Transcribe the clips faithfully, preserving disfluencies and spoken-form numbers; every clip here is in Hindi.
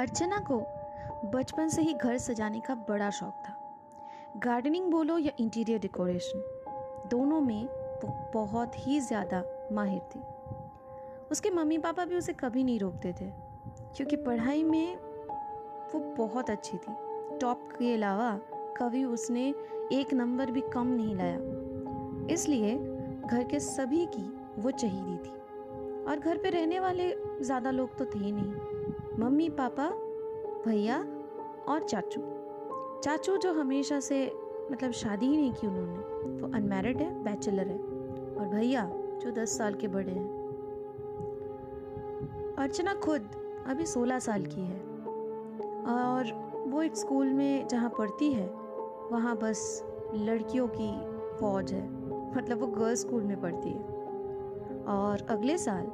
अर्चना को बचपन से ही घर सजाने का बड़ा शौक था। गार्डनिंग बोलो या इंटीरियर डेकोरेशन, दोनों में वो बहुत ही ज़्यादा माहिर थी। उसके मम्मी पापा भी उसे कभी नहीं रोकते थे क्योंकि पढ़ाई में वो बहुत अच्छी थी। टॉप के अलावा कभी उसने एक नंबर भी कम नहीं लाया, इसलिए घर के सभी की वो चहीदी थी। और घर पे रहने वाले ज़्यादा लोग तो थे ही नहीं, मम्मी पापा, भैया और चाचू। चाचू जो हमेशा से मतलब शादी ही नहीं की उन्होंने, वो अनमैरिड है, बैचलर है, और भैया जो दस साल के बड़े हैं। अर्चना खुद अभी सोलह साल की है और वो एक स्कूल में जहाँ पढ़ती है वहाँ बस लड़कियों की फौज है, मतलब वो गर्ल्स स्कूल में पढ़ती है। और अगले साल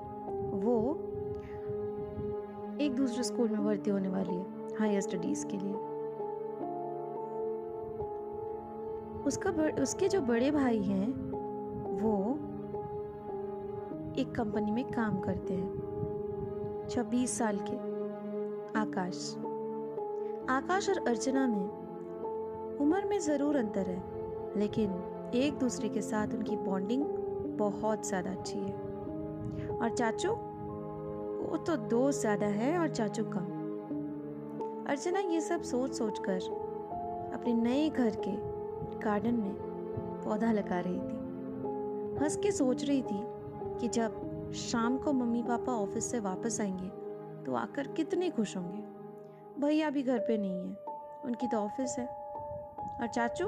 वो एक दूसरे स्कूल में भर्ती होने वाली है हायर स्टडीज़ के लिए। उसका उसके जो बड़े भाई हैं वो एक कंपनी में काम करते हैं, छब्बीस साल के आकाश। आकाश और अर्चना में उम्र में ज़रूर अंतर है, लेकिन एक दूसरे के साथ उनकी बॉन्डिंग बहुत ज़्यादा अच्छी है। और चाचू, वो तो दोस्त ज़्यादा है और चाचू कम। अर्चना ये सब सोच सोच कर अपने नए घर के गार्डन में पौधा लगा रही थी। हंस के सोच रही थी कि जब शाम को मम्मी पापा ऑफिस से वापस आएंगे तो आकर कितने खुश होंगे। भैया भी घर पे नहीं है, उनकी तो ऑफिस है, और चाचू,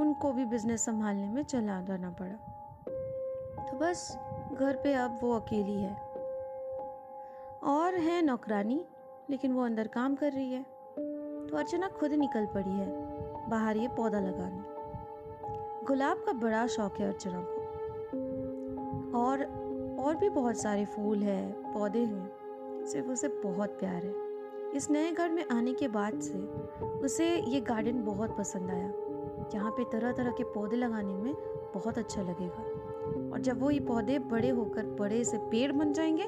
उनको भी बिजनेस संभालने में चला जाना पड़ा, तो बस घर पे अब वो अकेली है। और है नौकरानी, लेकिन वो अंदर काम कर रही है। तो अर्चना खुद निकल पड़ी है बाहर ये पौधा लगाने। गुलाब का बड़ा शौक है अर्चना को, और और भी बहुत सारे फूल हैं, पौधे हैं, सिर्फ उसे बहुत प्यार है। इस नए घर में आने के बाद से उसे ये गार्डन बहुत पसंद आया। यहाँ पे तरह तरह के पौधे लगाने में बहुत अच्छा लगेगा, और जब वो ये पौधे बड़े होकर बड़े से पेड़ बन जाएंगे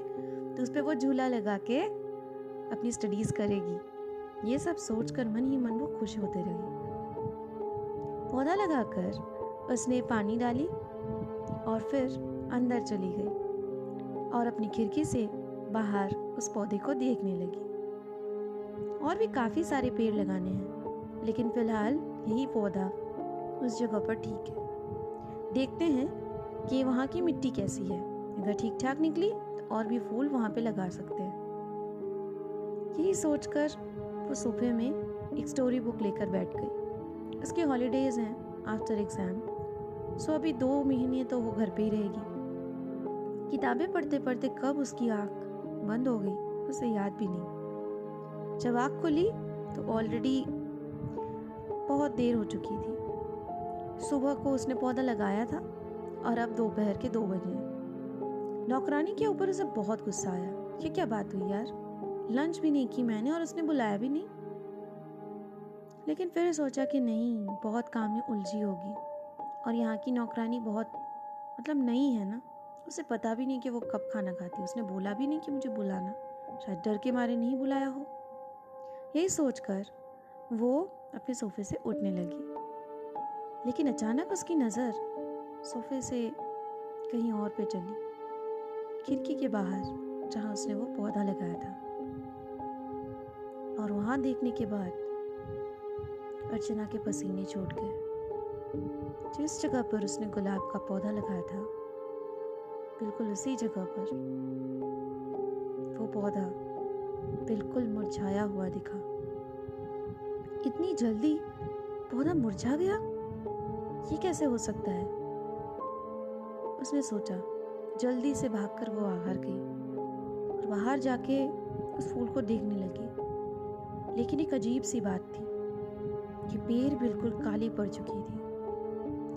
तो उस पर वो झूला लगा के अपनी स्टडीज़ करेगी। ये सब सोचकर मन ही मन वो खुश होते रही। पौधा लगाकर उसने पानी डाली और फिर अंदर चली गई और अपनी खिड़की से बाहर उस पौधे को देखने लगी। और भी काफ़ी सारे पेड़ लगाने हैं, लेकिन फ़िलहाल यही पौधा उस जगह पर ठीक है। देखते हैं कि वहाँ की मिट्टी कैसी है, अगर ठीक ठाक निकली तो और भी फूल वहाँ पे लगा सकते हैं। यही सोचकर वो सोफे में एक स्टोरी बुक लेकर बैठ गई। उसके हॉलीडेज़ हैं आफ्टर एग्ज़ाम, सो अभी दो महीने तो वो घर पे ही रहेगी। किताबें पढ़ते पढ़ते कब उसकी आँख बंद हो गई उसे याद भी नहीं। जब आँख खुली तो ऑलरेडी बहुत देर हो चुकी थी। सुबह को उसने पौधा लगाया था और अब दोपहर के दो बजे। नौकरानी के ऊपर उसे बहुत गुस्सा आया। ये क्या बात हुई यार, लंच भी नहीं की मैंने और उसने बुलाया भी नहीं। लेकिन फिर सोचा कि नहीं, बहुत काम में उलझी होगी और यहाँ की नौकरानी बहुत मतलब नई है ना, उसे पता भी नहीं कि वो कब खाना खाती। उसने बोला भी नहीं कि मुझे बुलाना, शायद डर के मारे नहीं बुलाया हो। यही सोचकर वो अपने सोफे से उठने लगी, लेकिन अचानक उसकी नज़र सोफे से कहीं और पे चली, खिड़की के बाहर जहाँ उसने वो पौधा लगाया था। और वहाँ देखने के बाद अर्चना के पसीने छूट गए। जिस जगह पर उसने गुलाब का पौधा लगाया था, बिल्कुल उसी जगह पर वो पौधा बिल्कुल मुरझाया हुआ दिखा। इतनी जल्दी पौधा मुरझा गया, ये कैसे हो सकता है? उसने सोचा। जल्दी से भागकर वो बाहर गई और बाहर जाके उस फूल को देखने लगी। लेकिन एक अजीब सी बात थी कि पेड़ बिल्कुल काली पड़ चुकी थी,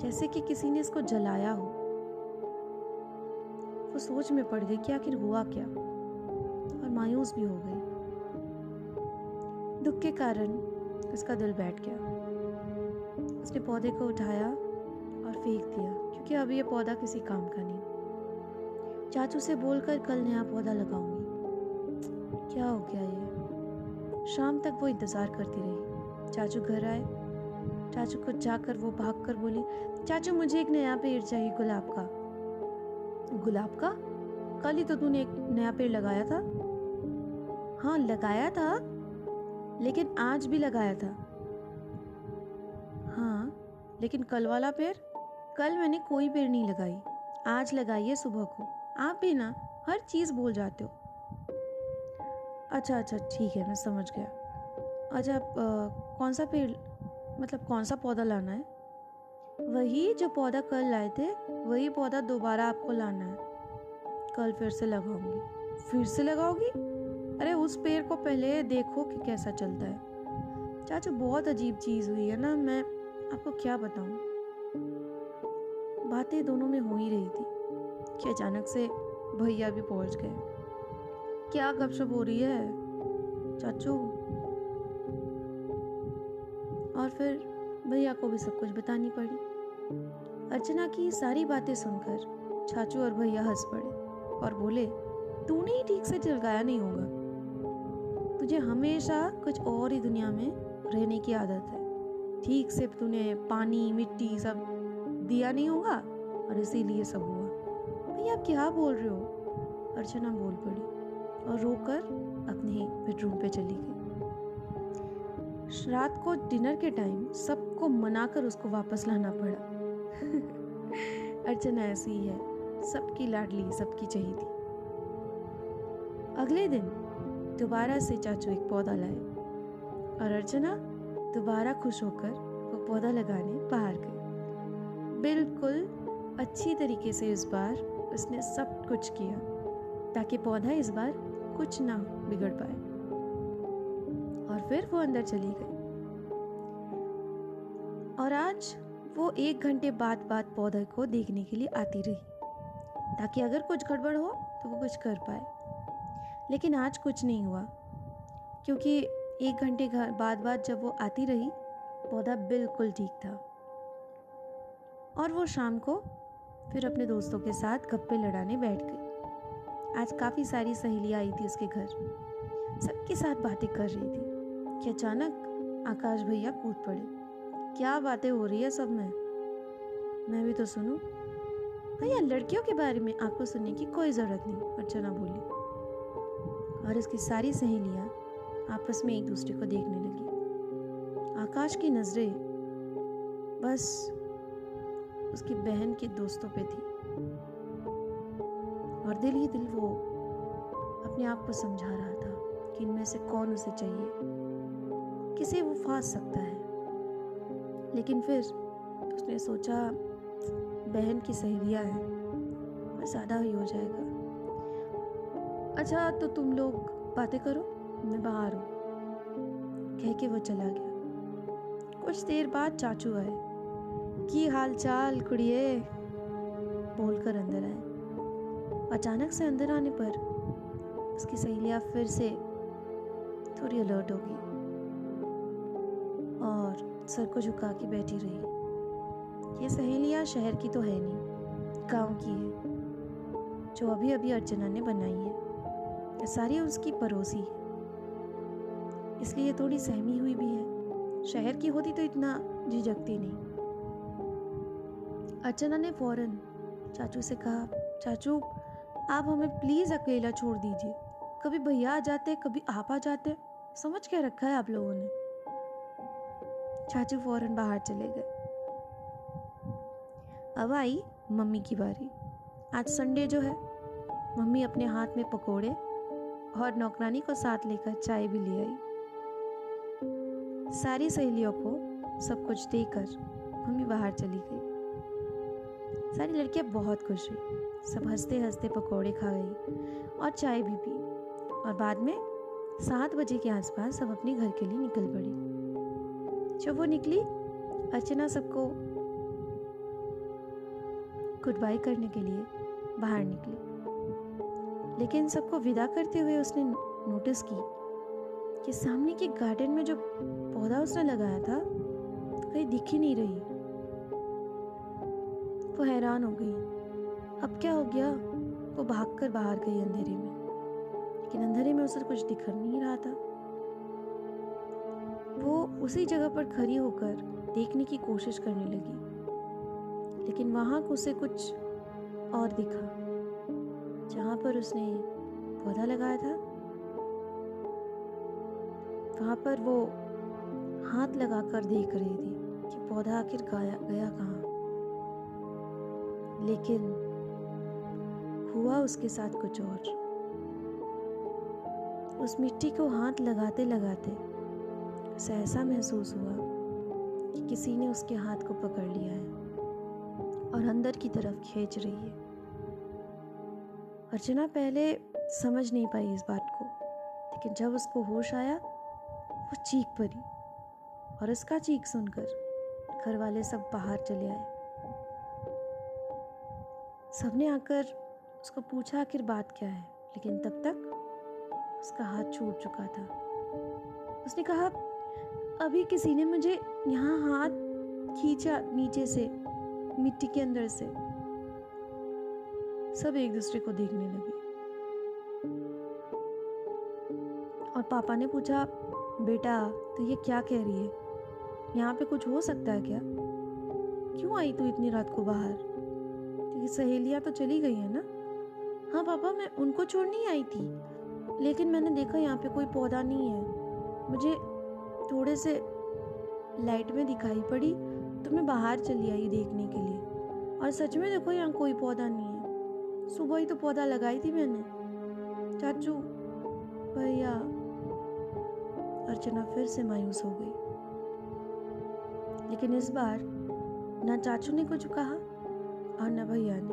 जैसे कि किसी ने इसको जलाया हो। वो सोच में पड़ गई कि आखिर हुआ क्या, और मायूस भी हो गई। दुख के कारण उसका दिल बैठ गया। उसने पौधे को उठाया और फेंक दिया, क्योंकि अब ये पौधा किसी काम का नहीं। चाचू से बोलकर कल नया पौधा लगाऊंगी। क्या हो गया ये? शाम तक वो इंतज़ार करती रही। चाचू घर आए। चाचू को जाकर वो भागकर बोली, चाचू मुझे एक नया पेड़ चाहिए गुलाब का। गुलाब का? कल ही तो तूने एक नया पेड़ लगाया था। हाँ लगाया था, लेकिन आज भी लगाया था। हाँ लेकिन कल वाला पेड़? कल मैंने कोई पेड़ नहीं लगाई, आज लगाई है सुबह को। आप भी ना हर चीज़ बोल जाते हो। अच्छा अच्छा ठीक है, मैं समझ गया। अच्छा आ, कौन सा पेड़, मतलब कौन सा पौधा लाना है? वही जो पौधा कल लाए थे, वही पौधा दोबारा आपको लाना है। कल फिर से लगाऊंगी। फिर से लगाओगी? अरे उस पेड़ को पहले देखो कि कैसा चलता है। चाचू बहुत अजीब चीज़ हुई है ना, मैं आपको क्या बताऊं। बातें दोनों में हो ही रही थी कि अचानक से भैया भी पहुंच गए। क्या गपशप हो रही है चाचू? और फिर भैया को भी सब कुछ बतानी पड़ी। अर्चना की सारी बातें सुनकर चाचू और भैया हंस पड़े और बोले, तूने ही ठीक से जगाया नहीं होगा, तुझे हमेशा कुछ और ही दुनिया में रहने की आदत है। ठीक से तूने पानी मिट्टी सब दिया नहीं होगा और इसीलिए सब हुआ। भैया आप क्या बोल रहे हो? अर्चना बोल पड़ी और रोकर अपने बेडरूम पे चली गई। रात को डिनर के टाइम सबको मनाकर उसको वापस लाना पड़ा। अर्चना ऐसी ही है, सबकी लाडली, सबकी चाहिए थी। अगले दिन दोबारा से चाचू एक पौधा लाए और अर्चना दोबारा खुश होकर वो पौधा लगाने बाहर गई। बिल्कुल अच्छी तरीके से इस बार उसने सब कुछ किया ताकि पौधा इस बार कुछ ना बिगड़ पाए। और फिर वो अंदर चली गई। और आज वो एक घंटे बाद बाद पौधे को देखने के लिए आती रही ताकि अगर कुछ गड़बड़ हो तो वो कुछ कर पाए। लेकिन आज कुछ नहीं हुआ, क्योंकि एक घंटे बाद बाद जब वो आती रही पौधा बिल्कुल ठीक था। और वो शाम को फिर अपने दोस्तों के साथ गप्पे लड़ाने बैठ गई। आज काफ़ी सारी सहेलियाँ आई थी उसके घर, सबके साथ बातें कर रही थी कि अचानक आकाश भैया कूद पड़े। क्या बातें हो रही है सब में, मैं भी तो सुनूं। भैया लड़कियों के बारे में आपको सुनने की कोई ज़रूरत नहीं, अर्चना बोली। और उसकी सारी सहेलियाँ आपस में एक दूसरे को देखने लगी। आकाश की नज़रें बस उसकी बहन के दोस्तों पे थी और दिल ही दिल वो अपने आप को समझा रहा था कि इनमें से कौन उसे चाहिए, किसे वो फाँस सकता है। लेकिन फिर उसने सोचा बहन की सहेलियाँ हैं और ज़्यादा ही हो जाएगा। अच्छा तो तुम लोग बातें करो, मैं बाहर हूँ, कह के वो चला गया। कुछ देर बाद चाचू आए। की हाल चाल कुड़िए, बोलकर अंदर आए। अचानक से अंदर आने पर उसकी सहेलियाँ फिर से थोड़ी अलर्ट हो गई और सर को झुका के बैठी रही। ये सहेलियाँ शहर की तो है नहीं, गांव की है जो अभी अभी अर्चना ने बनाई है। सारी उसकी पड़ोसी है, इसलिए थोड़ी सहमी हुई भी है। शहर की होती तो इतना झिझकती नहीं। अर्चना ने फौरन चाचू से कहा, चाचू आप हमें प्लीज़ अकेला छोड़ दीजिए, कभी भैया आ जाते कभी आप आ जाते, समझ क्या रखा है आप लोगों ने। चाचू फौरन बाहर चले गए। अब आई मम्मी की बारी। आज संडे जो है, मम्मी अपने हाथ में पकोड़े और नौकरानी को साथ लेकर चाय भी ले आई। सारी सहेलियों को सब कुछ देकर मम्मी बाहर चली गई। सारी लड़कियां बहुत खुश हुई, सब हंसते हंसते पकौड़े खा गई और चाय भी पी। और बाद में सात बजे के आसपास सब अपने घर के लिए निकल पड़ी। जब वो निकली, अर्चना सबको गुड बाय करने के लिए बाहर निकली। लेकिन सबको विदा करते हुए उसने नोटिस की कि सामने के गार्डन में जो पौधा उसने लगाया था तो कहीं दिख ही नहीं रही। वो हैरान हो गई, अब क्या हो गया। वो भागकर बाहर गई अंधेरे में, लेकिन अंधेरे में उसे कुछ दिख नहीं रहा था। वो उसी जगह पर खड़ी होकर देखने की कोशिश करने लगी, लेकिन वहाँ उसे कुछ और दिखा जहाँ पर उसने पौधा लगाया था। वहाँ पर वो हाथ लगाकर देख रही थी कि पौधा आखिर गया गया कहाँ, लेकिन हुआ उसके साथ कुछ और। उस मिट्टी को हाथ लगाते लगाते उसे ऐसा महसूस हुआ कि किसी ने उसके हाथ को पकड़ लिया है और अंदर की तरफ खींच रही है। अर्चना पहले समझ नहीं पाई इस बात को, लेकिन जब उसको होश आया वो चीख पड़ी और उसका चीख सुनकर घर वाले सब बाहर चले आए। सबने आकर उसको पूछा आखिर बात क्या है, लेकिन तब तक उसका हाथ छूट चुका था। उसने कहा, अभी किसी ने मुझे यहाँ हाथ खींचा नीचे से, मिट्टी के अंदर से। सब एक दूसरे को देखने लगे और पापा ने पूछा, बेटा तो ये क्या कह रही है? यहाँ पे कुछ हो सकता है क्या? क्यों आई तू इतनी रात को बाहर? तेरी सहेलियाँ तो चली गई है ना? हाँ पापा, मैं उनको छोड़ने आई थी, लेकिन मैंने देखा यहाँ पे कोई पौधा नहीं है। मुझे थोड़े से लाइट में दिखाई पड़ी तो मैं बाहर चली आई देखने के लिए, और सच में देखो यहाँ कोई पौधा नहीं है। सुबह ही तो पौधा लगाई थी मैंने। चाचू भैया, अर्चना फिर से मायूस हो गई, लेकिन इस बार ना चाचू ने कुछ कहा और ना भैया ने।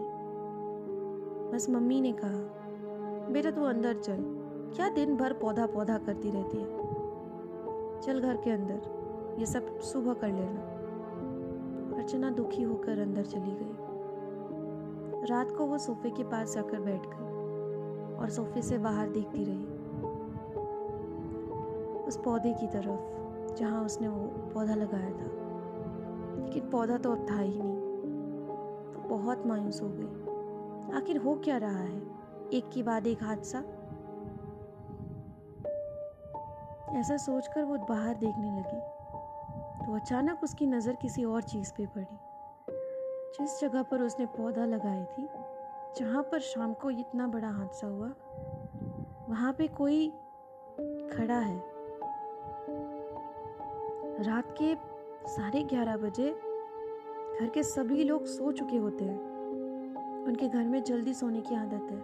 बस मम्मी ने कहा, बेटा तू अंदर चल, क्या दिन भर पौधा पौधा करती रहती है, चल घर के अंदर, ये सब सुबह कर लेना। अर्चना दुखी होकर अंदर चली गई। रात को वो सोफे के पास जाकर बैठ गई और सोफे से बाहर देखती रही उस पौधे की तरफ जहां उसने वो पौधा लगाया था, लेकिन पौधा तो अब था ही नहीं। तो बहुत मायूस हो गई, आखिर हो क्या रहा है, एक के बाद एक हादसा। ऐसा सोचकर वो बाहर देखने लगी तो अचानक उसकी नज़र किसी और चीज़ पे पड़ी, जिस जगह पर उसने पौधा लगाई थी, जहाँ पर शाम को इतना बड़ा हादसा हुआ। वहाँ पे कोई खड़ा है। रात के साढ़े ग्यारह बजे घर के सभी लोग सो चुके होते हैं, उनके घर में जल्दी सोने की आदत है।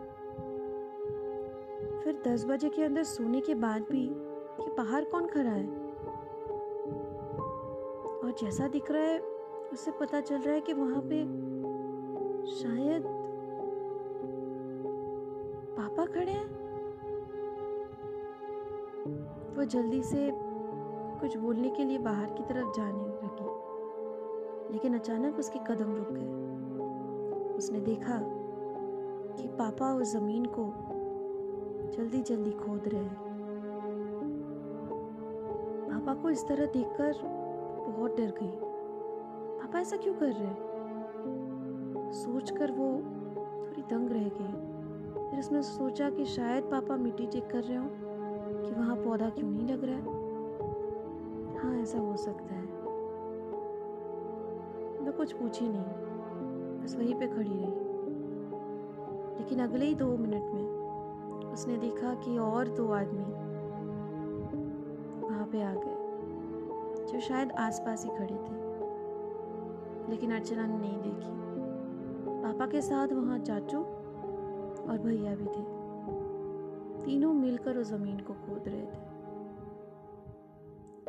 फिर दस बजे के अंदर सोने के बाद भी कि बाहर कौन खड़ा है, और जैसा दिख रहा है उससे पता चल रहा है कि वहां पे शायद पापा खड़े हैं। वो जल्दी से कुछ बोलने के लिए बाहर की तरफ जाने लगी, लेकिन अचानक उसके कदम रुक गए। उसने देखा कि पापा उस जमीन को जल्दी जल्दी खोद रहे हैं। पापा को इस तरह देखकर बहुत डर गई। पापा ऐसा क्यों कर रहे हैं? सोचकर वो थोड़ी दंग रह गई। फिर उसने सोचा कि शायद पापा मिट्टी चेक कर रहे हो कि वहाँ पौधा क्यों नहीं लग रहा है। हाँ, ऐसा हो सकता है। मैं कुछ पूछी नहीं, बस वहीं पे खड़ी रही। लेकिन अगले ही दो मिनट में उसने देखा कि और दो आदमी पे आ गए जो शायद आसपास ही खड़े थे, लेकिन अर्चना ने नहीं देखी। पापा के साथ वहां चाचू और भैया भी थे। तीनों मिलकर उस जमीन को खोद रहे थे,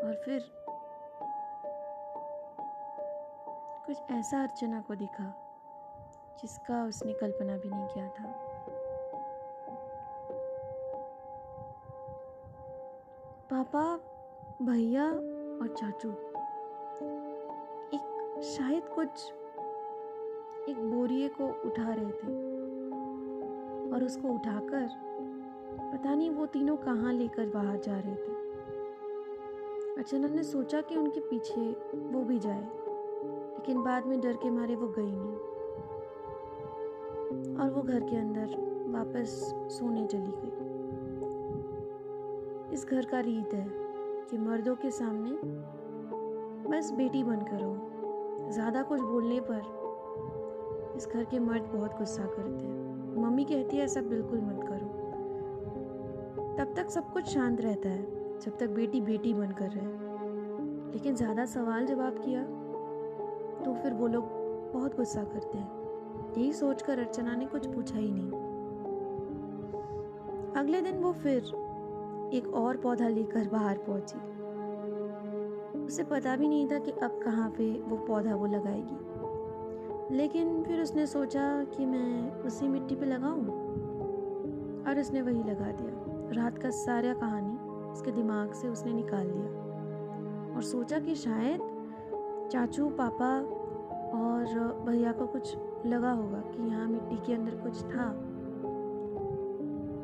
और फिर कुछ ऐसा अर्चना को दिखा जिसका उसने कल्पना भी नहीं किया था। पापा, भैया और चाचू एक शायद कुछ एक बोरिये को उठा रहे थे, और उसको उठाकर पता नहीं वो तीनों कहाँ लेकर बाहर जा रहे थे। अर्चना ने सोचा कि उनके पीछे वो भी जाए, लेकिन बाद में डर के मारे वो गई नहीं, और वो घर के अंदर वापस सोने चली गई। इस घर का रीत है कि मर्दों के सामने बस बेटी बनकर रहो। ज़्यादा कुछ बोलने पर इस घर के मर्द बहुत गुस्सा करते हैं। मम्मी कहती है ऐसा बिल्कुल मत करो। तब तक सब कुछ शांत रहता है जब तक बेटी बेटी बनकर रहे, लेकिन ज़्यादा सवाल जवाब किया तो फिर वो लोग बहुत गुस्सा करते हैं। यही सोचकर अर्चना ने कुछ पूछा ही नहीं। अगले दिन वो फिर एक और पौधा लेकर बाहर पहुंची। उसे पता भी नहीं था कि अब कहाँ पे वो पौधा वो लगाएगी, लेकिन फिर उसने सोचा कि मैं उसी मिट्टी पे लगाऊं, और उसने वही लगा दिया। रात का सारा कहानी उसके दिमाग से उसने निकाल दिया और सोचा कि शायद चाचू पापा और भैया को कुछ लगा होगा कि यहाँ मिट्टी के अंदर कुछ था,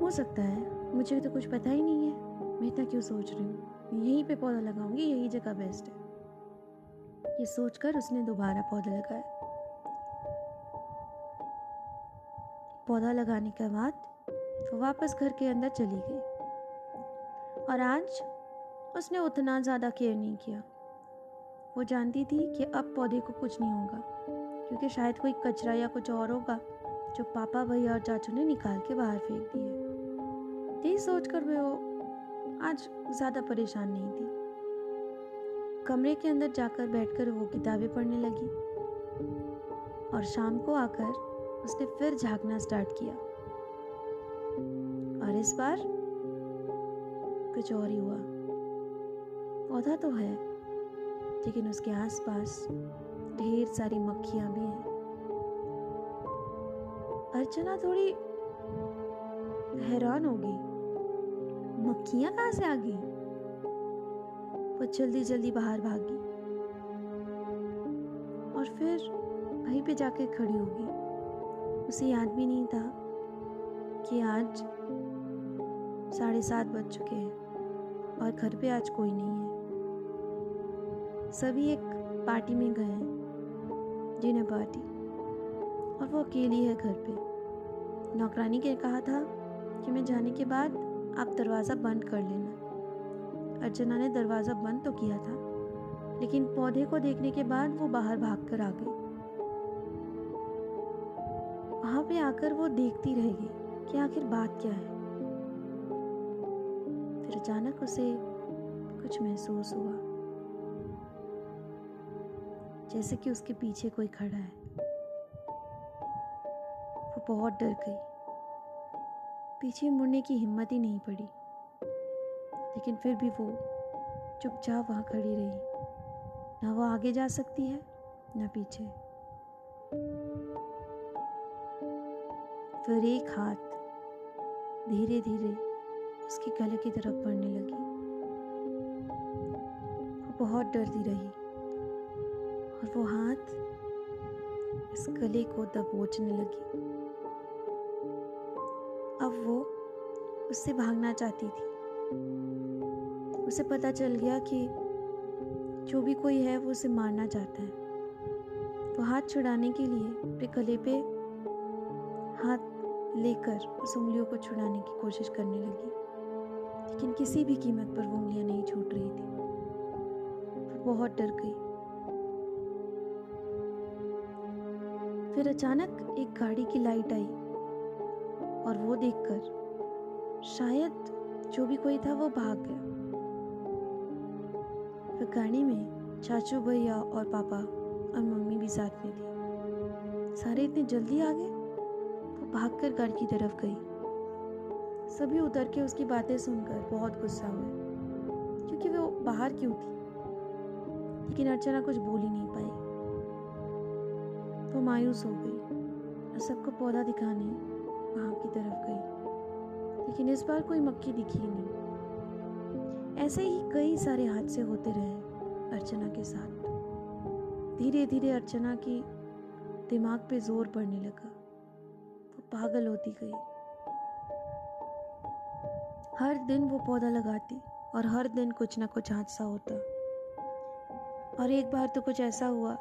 हो सकता है, मुझे तो कुछ पता ही नहीं है, मैं इतना क्यों सोच रही हूँ, यहीं पे पौधा लगाऊंगी, यही जगह बेस्ट है। ये सोचकर उसने दोबारा पौधा लगाया। पौधा लगाने के बाद वो वापस घर के अंदर चली गई और आज उसने उतना ज़्यादा केयर नहीं किया। वो जानती थी कि अब पौधे को कुछ नहीं होगा क्योंकि शायद कोई कचरा या कुछ और होगा जो पापा भैया और चाचू ने निकाल के बाहर फेंक दिया। यही सोचकर वे वो आज ज़्यादा परेशान नहीं थी। कमरे के अंदर जाकर बैठकर वो किताबें पढ़ने लगी और शाम को आकर उसने फिर झांकना स्टार्ट किया, और इस बार कुछ और ही हुआ। पौधा तो है लेकिन उसके आसपास ढेर सारी मक्खियां भी हैं। अर्चना थोड़ी हैरान हो गई, मक्खियां कहाँ से आ गई? वो जल्दी जल्दी बाहर भागी और फिर वहीं पे जाके खड़ी हो गई। उसे याद भी नहीं था कि आज साढ़े सात बज चुके हैं और घर पे आज कोई नहीं है। सभी एक पार्टी में गए हैं, डिनर पार्टी, और वो अकेली है घर पे। नौकरानी ने कहा था कि मैं जाने के बाद आप दरवाज़ा बंद कर लेना। अर्चना ने दरवाज़ा बंद तो किया था, लेकिन पौधे को देखने के बाद वो बाहर भागकर आ गई। वहाँ पे आकर वो देखती रह गई कि आखिर बात क्या है। फिर अचानक उसे कुछ महसूस हुआ, जैसे कि उसके पीछे कोई खड़ा है। वो बहुत डर गई, पीछे मुड़ने की हिम्मत ही नहीं पड़ी, लेकिन फिर भी वो चुपचाप वहाँ खड़ी रही। ना वो आगे जा सकती है ना पीछे। फिर एक हाथ धीरे धीरे उसके गले की तरफ बढ़ने लगी। वो बहुत डरती रही और वो हाथ इस गले को दबोचने लगी। अब वो उससे भागना चाहती थी। उसे पता चल गया कि जो भी कोई है वो उसे मारना चाहता है। वो हाथ छुड़ाने के लिए अपने गले पे हाथ लेकर उस उंगलियों को छुड़ाने की कोशिश करने लगी, लेकिन किसी भी कीमत पर वो उंगलियां नहीं छूट रही थी। वो बहुत डर गई। फिर अचानक एक गाड़ी की लाइट आई और वो देखकर शायद जो भी कोई था वो भाग गया। फिर गाड़ी में चाचू भैया और पापा और मम्मी भी साथ में थी। सारे इतने जल्दी आ गए। वो भागकर गाड़ी की तरफ गई। सभी उतर के उसकी बातें सुनकर बहुत गुस्सा हुए क्योंकि वो बाहर क्यों थी, लेकिन अर्चना कुछ बोल ही नहीं पाई। वो मायूस हो गई और सबको पौधा दिखाने वहाँ की तरफ गई, लेकिन इस बार कोई मक्खी दिखी नहीं। ऐसे ही कई सारे हादसे होते रहे अर्चना के साथ। धीरे धीरे अर्चना की दिमाग पे जोर पड़ने लगा। वो पागल होती गई। हर दिन वो पौधा लगाती और हर दिन कुछ ना कुछ हादसा होता, और एक बार तो कुछ ऐसा हुआ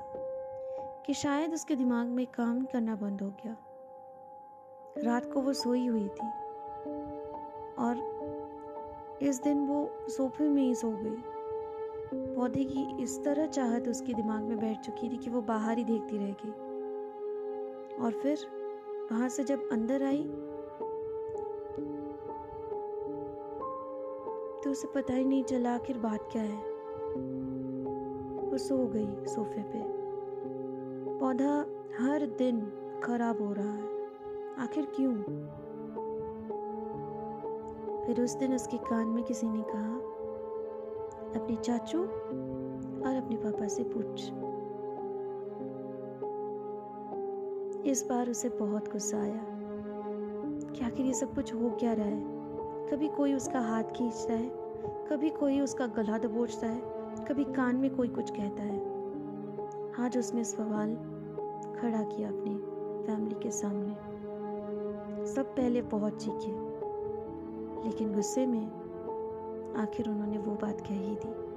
कि शायद उसके दिमाग में काम करना बंद हो गया। रात को वो सोई हुई थी और इस दिन वो सोफे में ही सो गई। पौधे की इस तरह चाहत उसके दिमाग में बैठ चुकी थी कि वो बाहर ही देखती रह गई। और फिर वहाँ से जब अंदर आई तो उसे पता ही नहीं चला आखिर बात क्या है। वो सो गई सोफे पे। पौधा हर दिन खराब हो रहा है, आखिर क्यों? फिर उस दिन उसके कान में किसी ने कहा, अपने चाचू और अपने पापा से पूछ। इस बार उसे बहुत गुस्सा आया कि आखिर ये सब कुछ हो क्या रहा है। कभी कोई उसका हाथ खींचता है, कभी कोई उसका गला दबोचता है, कभी कान में कोई कुछ कहता है। आज उसने सवाल खड़ा किया अपनी फैमिली के सामने। सब पहले बहुत चीखे, लेकिन गुस्से में आखिर उन्होंने वो बात कह ही दी।